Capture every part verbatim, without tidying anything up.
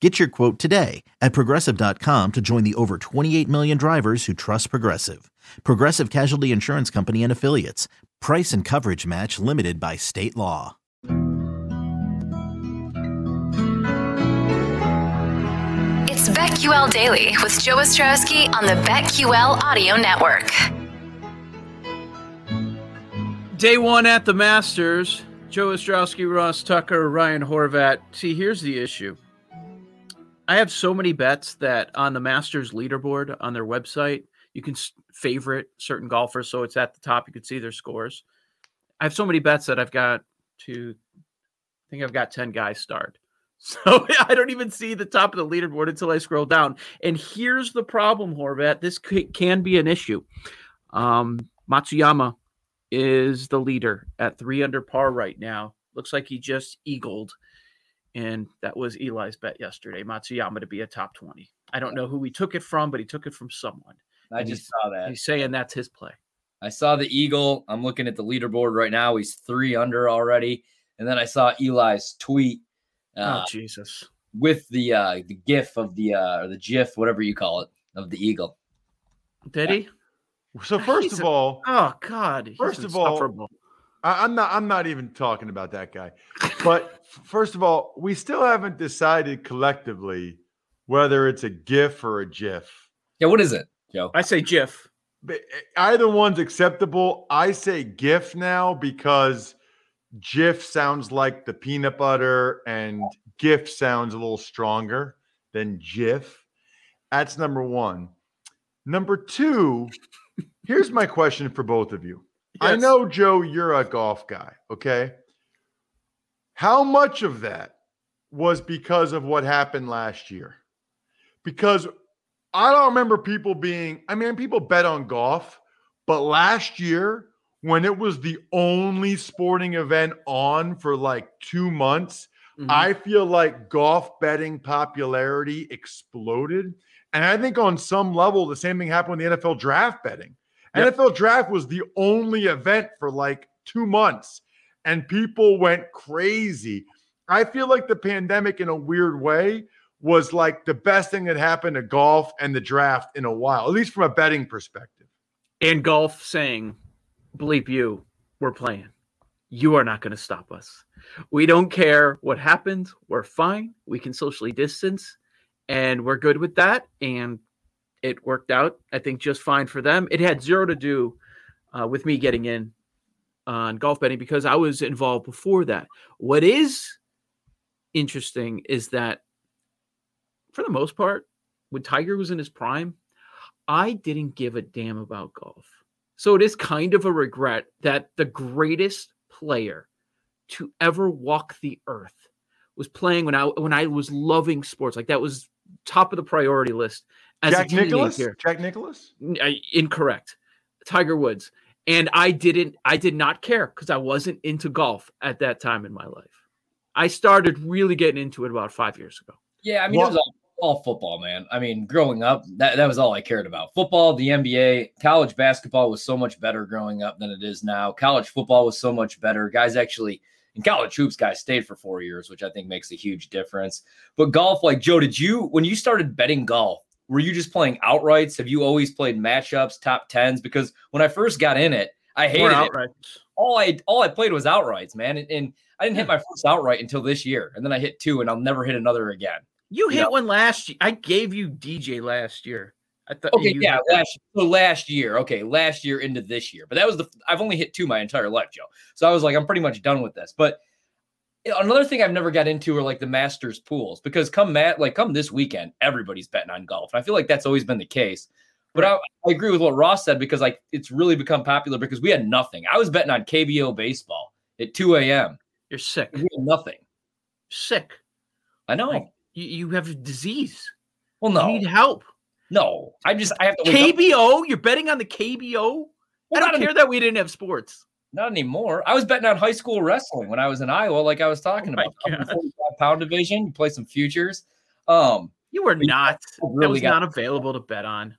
Get your quote today at Progressive dot com to join the over twenty-eight million drivers who trust Progressive. Progressive Casualty Insurance Company and Affiliates. Price and coverage match limited by state law. It's BetQL Daily with Joe Ostrowski on the BetQL Audio Network. Day one at the Masters. Joe Ostrowski, Ross Tucker, Ryan Horvat. See, here's the issue. I have so many bets that on the Masters leaderboard on their website, you can favorite certain golfers. So it's at the top. You can see their scores. I have so many bets that I've got to, I think I've got ten guys starred. So I don't even see the top of the leaderboard until I scroll down. And here's the problem, Horvat. This can be an issue. Um, Matsuyama is the leader at three under par right now. Looks like he just eagled. And that was Eli's bet yesterday, Matsuyama to be a top twenty. I don't know who he took it from, but he took it from someone. I and just saw that. He's saying that's his play. I saw the eagle. I'm looking at the leaderboard right now. He's three under already. And then I saw Eli's tweet. Uh, oh, Jesus. With the uh, the gif of the, uh, or the gif, whatever you call it, of the eagle. Did yeah. he? So first he's of all. A, oh, God. First of all. I'm not I'm not even talking about that guy. But first of all, we still haven't decided collectively whether it's a GIF or a GIF. Yeah, what is it, Joe? I say GIF. Either one's acceptable. I say GIF now because GIF sounds like the peanut butter and GIF sounds a little stronger than GIF. That's number one. Number two, here's my question for both of you. Yes. I know, Joe, you're a golf guy, okay? How much of that was because of what happened last year? Because I don't remember people being – I mean, people bet on golf, but last year when it was the only sporting event on for like two months, mm-hmm. I feel like golf betting popularity exploded. And I think on some level the same thing happened with the N F L draft betting. Yep. N F L draft was the only event for like two months, and people went crazy. I feel like the pandemic in a weird way was like the best thing that happened to golf and the draft in a while, at least from a betting perspective. And golf saying, bleep you, we're playing. You are not going to stop us. We don't care what happens. We're fine. We can socially distance, and we're good with that. And it worked out, I think, just fine for them. It had zero to do uh, with me getting in on golf betting because I was involved before that. What is interesting is that, for the most part, when Tiger was in his prime, I didn't give a damn about golf. So it is kind of a regret that the greatest player to ever walk the earth was playing when I when I was loving sports. Like, that was top of the priority list. As Jack Nicklaus? Jack Nicklaus? Incorrect. Tiger Woods. And I didn't, I did not care because I wasn't into golf at that time in my life. I started really getting into it about five years ago. Yeah, I mean, well, it was all, all football, man. I mean, growing up, that, that was all I cared about. Football, the N B A, college basketball was so much better growing up than it is now. College football was so much better. Guys actually, in college hoops, guys stayed for four years, which I think makes a huge difference. But golf, like, Joe, did you, when you started betting golf, were you just playing outrights? Have you always played matchups, top tens? Because when I first got in it, I hated it. All I all I played was outrights, man. And, and I didn't hit my first outright until this year. And then I hit two, and I'll never hit another again. You, you hit know? one last year. I gave you D J last year. I thought. Okay, yeah, last, so last year. Okay, last year into this year. But that was the – I've only hit two my entire life, Joe. So I was like, I'm pretty much done with this. But – another thing I've never got into are like the Masters pools, because come Matt, like come this weekend, everybody's betting on golf. And I feel like that's always been the case, but right. I, I agree with what Ross said, because like it's really become popular because we had nothing. I was betting on K B O baseball at two a.m. You're sick. We had nothing. Sick. I know. Like, you, you have a disease. Well, no. You need help. No, I just, I have to wake K B O? Up. You're betting on the K B O? Well, I don't care any- that we didn't have sports. Not anymore. I was betting on high school wrestling when I was in Iowa, like I was talking oh about. forty-five pound division, you play some futures. Um, you were not. Really it was not available to bet on.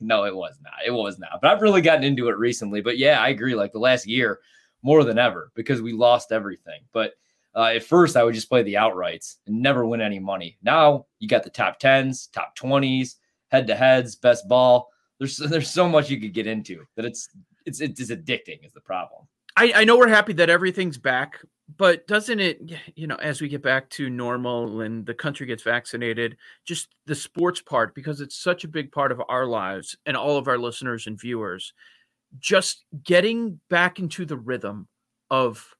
No, it was not. It was not. But I've really gotten into it recently. But yeah, I agree. Like the last year, more than ever, because we lost everything. But uh, at first, I would just play the outrights and never win any money. Now you got the top tens, top twenties, head to heads, best ball. There's there's so much you could get into that it's. It's it is addicting is the problem. I, I know we're happy that everything's back, but doesn't it, you know, as we get back to normal and the country gets vaccinated, just the sports part, because it's such a big part of our lives and all of our listeners and viewers, just getting back into the rhythm of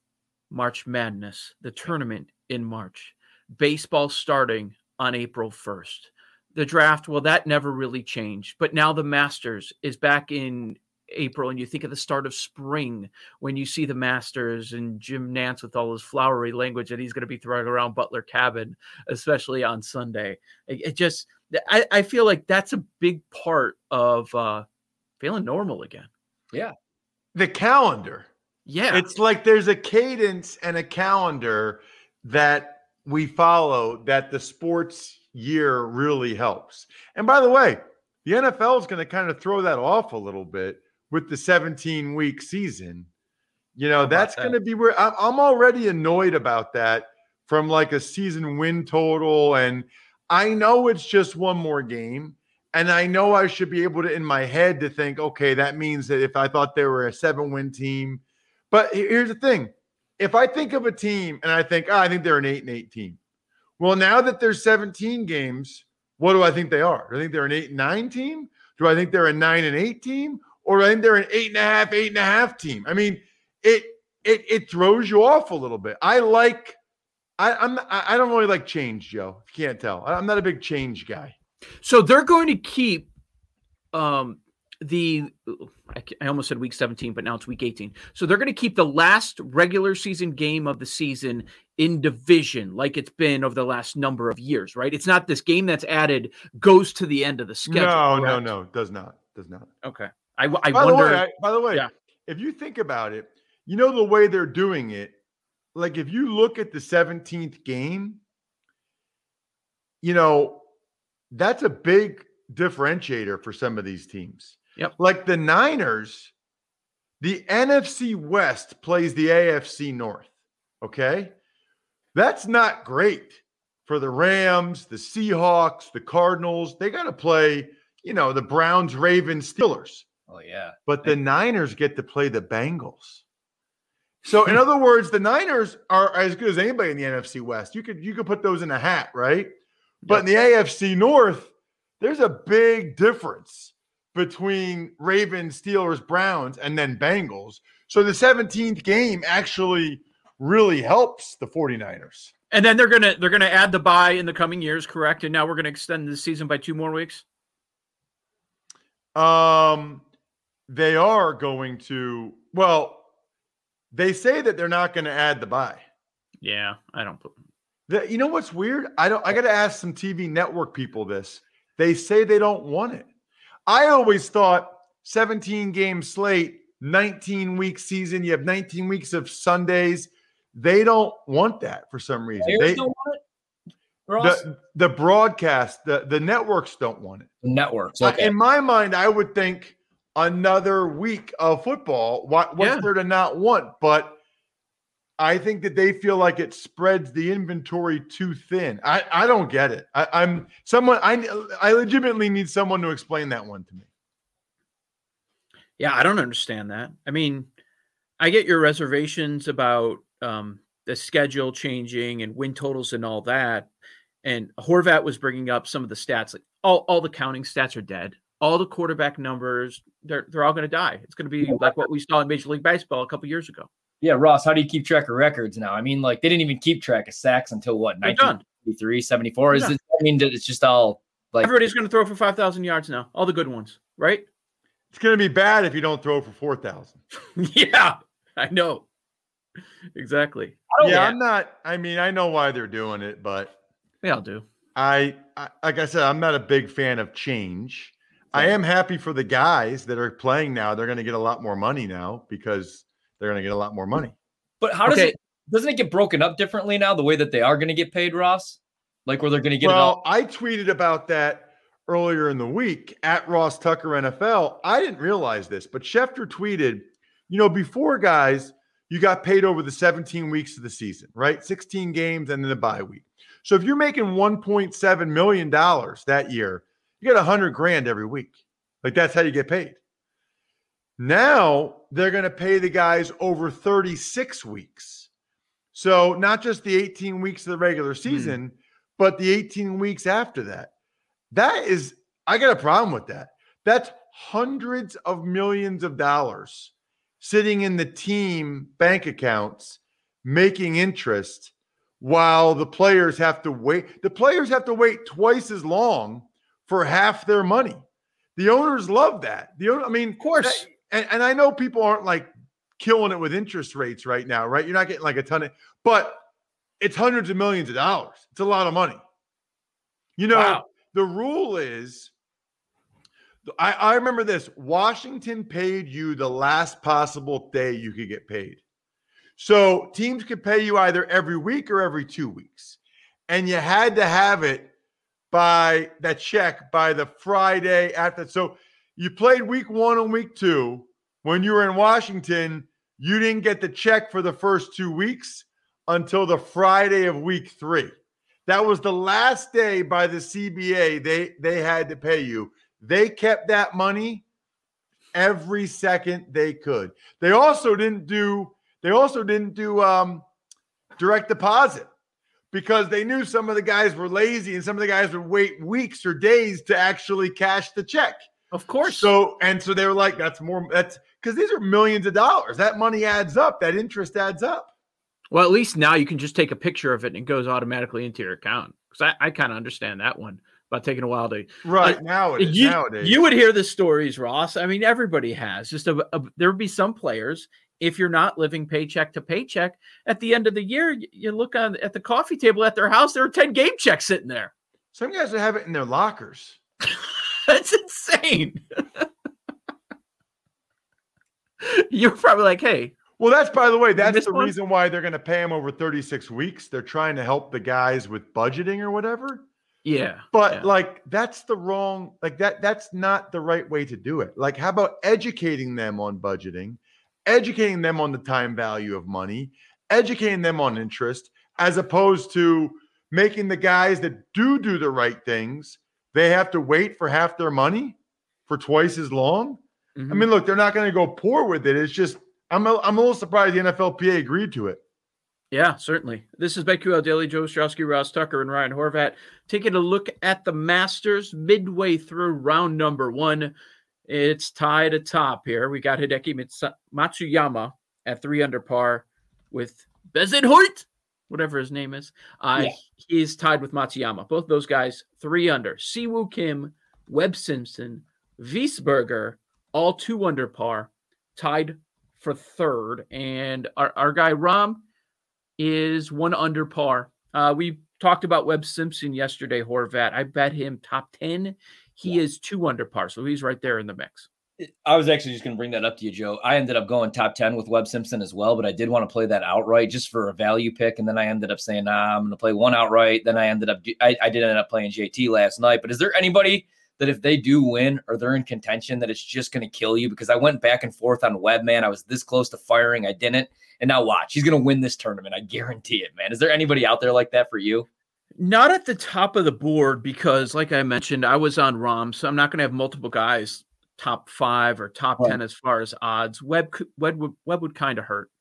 March Madness, the tournament in March, baseball starting on April first, the draft. Well, that never really changed, but now the Masters is back in April, and you think of the start of spring when you see the Masters and Jim Nantz with all his flowery language that he's going to be throwing around Butler Cabin, especially on Sunday. It just, I, I feel like that's a big part of uh, feeling normal again. Yeah. The calendar. Yeah. It's like there's a cadence and a calendar that we follow that the sports year really helps. And by the way, the N F L is going to kind of throw that off a little bit. With the seventeen-week season, you know, that's that? going to be where I'm already annoyed about that from like a season win total. And I know it's just one more game. And I know I should be able to, in my head, to think, okay, that means that if I thought they were a seven-win team. But here's the thing. If I think of a team and I think, oh, I think they're an eight and eight team. Well, now that there's seventeen games, what do I think they are? Do I think they're an eight and nine team? Do I think they're a nine and eight team? Or I think they're an eight and a half, eight and a half team. I mean, it it it throws you off a little bit. I like, I I'm I don't really like change, Joe. If you can't tell. I'm not a big change guy. So they're going to keep um, the. I, I almost said week seventeen, but now it's week eighteen. So they're going to keep the last regular season game of the season in division, like it's been over the last number of years, right? It's not this game that's added goes to the end of the schedule. No, correct? no, no, does not, does not. Okay. I, I by wonder. The way, I, by the way, yeah. If you think about it, you know the way they're doing it. Like if you look at the seventeenth game, you know that's a big differentiator for some of these teams. Yep. Like the Niners, the N F C West plays the A F C North. Okay, that's not great for the Rams, the Seahawks, the Cardinals. They got to play, you know, the Browns, Ravens, Steelers. Oh, yeah. But the Niners get to play the Bengals. So, in other words, the Niners are as good as anybody in the N F C West. You could you could put those in a hat, right? But yep. In the A F C North, there's a big difference between Ravens, Steelers, Browns, and then Bengals. So, the seventeenth game actually really helps the 49ers. And then they're going to they're going to add the bye in the coming years, correct? And now we're going to extend the season by two more weeks? Um... They are going to, well, they say that they're not going to add the bye. Yeah, I don't. The, you know what's weird? I don't. I got to ask some T V network people this. They say they don't want it. I always thought seventeen-game slate, nineteen-week season. You have nineteen weeks of Sundays. They don't want that for some reason. They, don't want it? The, the broadcast, the, the networks don't want it. The networks. Okay. In my mind, I would think another week of football. What, what's yeah. there to not want? But I think that they feel like it spreads the inventory too thin. I, I don't get it. I, I'm someone. I I legitimately need someone to explain that one to me. Yeah, I don't understand that. I mean, I get your reservations about um, the schedule changing and win totals and all that. And Horvat was bringing up some of the stats. Like all all the counting stats are dead. All the quarterback numbers, they're they're all going to die. It's going to be like what we saw in Major League Baseball a couple years ago. Yeah, Ross, how do you keep track of records now? I mean, like, they didn't even keep track of sacks until, what, nineteen seventy-three, seventy-four? Is it, I mean, it's just all like – everybody's going to throw for five thousand yards now, all the good ones, right? It's going to be bad if you don't throw for four thousand. Yeah, I know. Exactly. Yeah, yeah, I'm not – I mean, I know why they're doing it, but – they all do. I, I like I said, I'm not a big fan of change. I am happy for the guys that are playing now. They're going to get a lot more money now because they're going to get a lot more money. But how does okay. it doesn't it get broken up differently now, the way that they are going to get paid, Ross? Like where they're going to get well, it all? I tweeted about that earlier in the week at Ross Tucker N F L. I didn't realize this, but Schefter tweeted, you know, before guys, you got paid over the seventeen weeks of the season, right? sixteen games and then a bye week. So if you're making one point seven million dollars that year, you get a hundred grand every week. Like that's how you get paid. Now they're going to pay the guys over thirty-six weeks. So not just the eighteen weeks of the regular season, mm. but the eighteen weeks after that. That is, I got a problem with that. That's hundreds of millions of dollars sitting in the team bank accounts, making interest while the players have to wait. The players have to wait twice as long for half their money. The owners love that. The owner, I mean, of course. That, and, and I know people aren't like killing it with interest rates right now, right? You're not getting like a ton of, but it's hundreds of millions of dollars. It's a lot of money. You know, wow. The rule is, I, I remember this, Washington paid you the last possible day you could get paid. So teams could pay you either every week or every two weeks. And you had to have it by that check by the Friday after. So you played week one and week two. When you were in Washington, you didn't get the check for the first two weeks until the Friday of week three. That was the last day by the C B A they, they had to pay you. They kept that money every second they could. They also didn't do they also didn't do um, direct deposit because they knew some of the guys were lazy and some of the guys would wait weeks or days to actually cash the check. Of course. So and so they were like, that's more that's because these are millions of dollars. That money adds up. That interest adds up. Well, at least now you can just take a picture of it and it goes automatically into your account. Because I, I kind of understand that one. About taking a while to right uh, now. It is, you, nowadays, you would hear the stories, Ross. I mean, everybody has. Just a, a, there would be some players. If you're not living paycheck to paycheck, at the end of the year, you, you look on at the coffee table at their house. There are ten game checks sitting there. Some guys would have it in their lockers. That's insane. You're probably like, hey. Well, that's by the way. That's the one? reason why they're going to pay them over thirty-six weeks. They're trying to help the guys with budgeting or whatever. Yeah. But yeah. like, that's the wrong, like that, that's not the right way to do it. Like, how about educating them on budgeting, educating them on the time value of money, educating them on interest, as opposed to making the guys that do do the right things, they have to wait for half their money for twice as long. Mm-hmm. I mean, look, they're not going to go poor with it. It's just, I'm a, I'm a little surprised the N F L P A agreed to it. Yeah, certainly. This is BetQL Daily, Joe Ostrowski, Ross Tucker, and Ryan Horvat taking a look at the Masters midway through round number one. It's tied atop here. We got Hideki Matsuyama at three under par with Besenhurt, whatever his name is. Uh, yeah. He's tied with Matsuyama. Both those guys, three under. Siwoo Kim, Webb Simpson, Wiesberger, all two under par, tied for third. And our, our guy, ROM, is one under par. Uh, we talked about Webb Simpson yesterday, Horvat. I bet him top ten. He yeah. is two under par, so he's right there in the mix. I was actually just going to bring that up to you, Joe. I ended up going top ten with Webb Simpson as well, but I did want to play that outright just for a value pick, and then I ended up saying, nah, I'm going to play one outright. Then I ended up – I did end up playing J T last night. But is there anybody that if they do win or they're in contention that it's just going to kill you? Because I went back and forth on Webb, man. I was this close to firing. I didn't. And now watch, he's going to win this tournament. I guarantee it, man. Is there anybody out there like that for you? Not at the top of the board because, like I mentioned, I was on ROM, so I'm not going to have multiple guys top five or top oh. ten as far as odds. Webb, Webb, Webb, Webb would kind of hurt.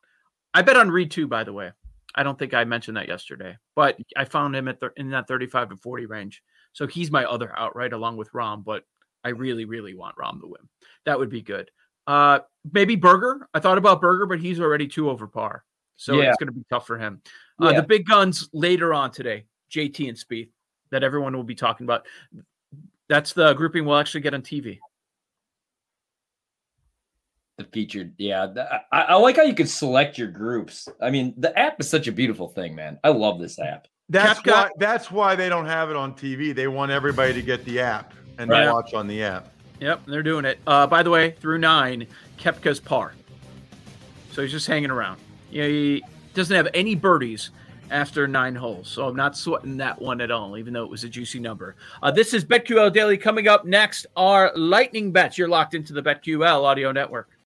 I bet on Reed too, by the way. I don't think I mentioned that yesterday, but I found him at th- in that thirty-five to forty range. So he's my other outright along with ROM, but I really, really want ROM to win. That would be good. Uh, maybe Berger. I thought about Berger, but he's already two over par. So yeah. it's going to be tough for him. Uh, yeah. The big guns later on today, J T and Spieth, that everyone will be talking about. That's the grouping we'll actually get on T V. The featured. Yeah. I, I like how you can select your groups. I mean, the app is such a beautiful thing, man. I love this app. That's Kepka. why. That's why they don't have it on T V. They want everybody to get the app and right. watch on the app. Yep, they're doing it. Uh, by the way, through nine, Kepka's par. So he's just hanging around. You know, he doesn't have any birdies after nine holes. So I'm not sweating that one at all, even though it was a juicy number. Uh, this is BetQL Daily. Coming up next are Lightning Bets. You're locked into the BetQL Audio Network.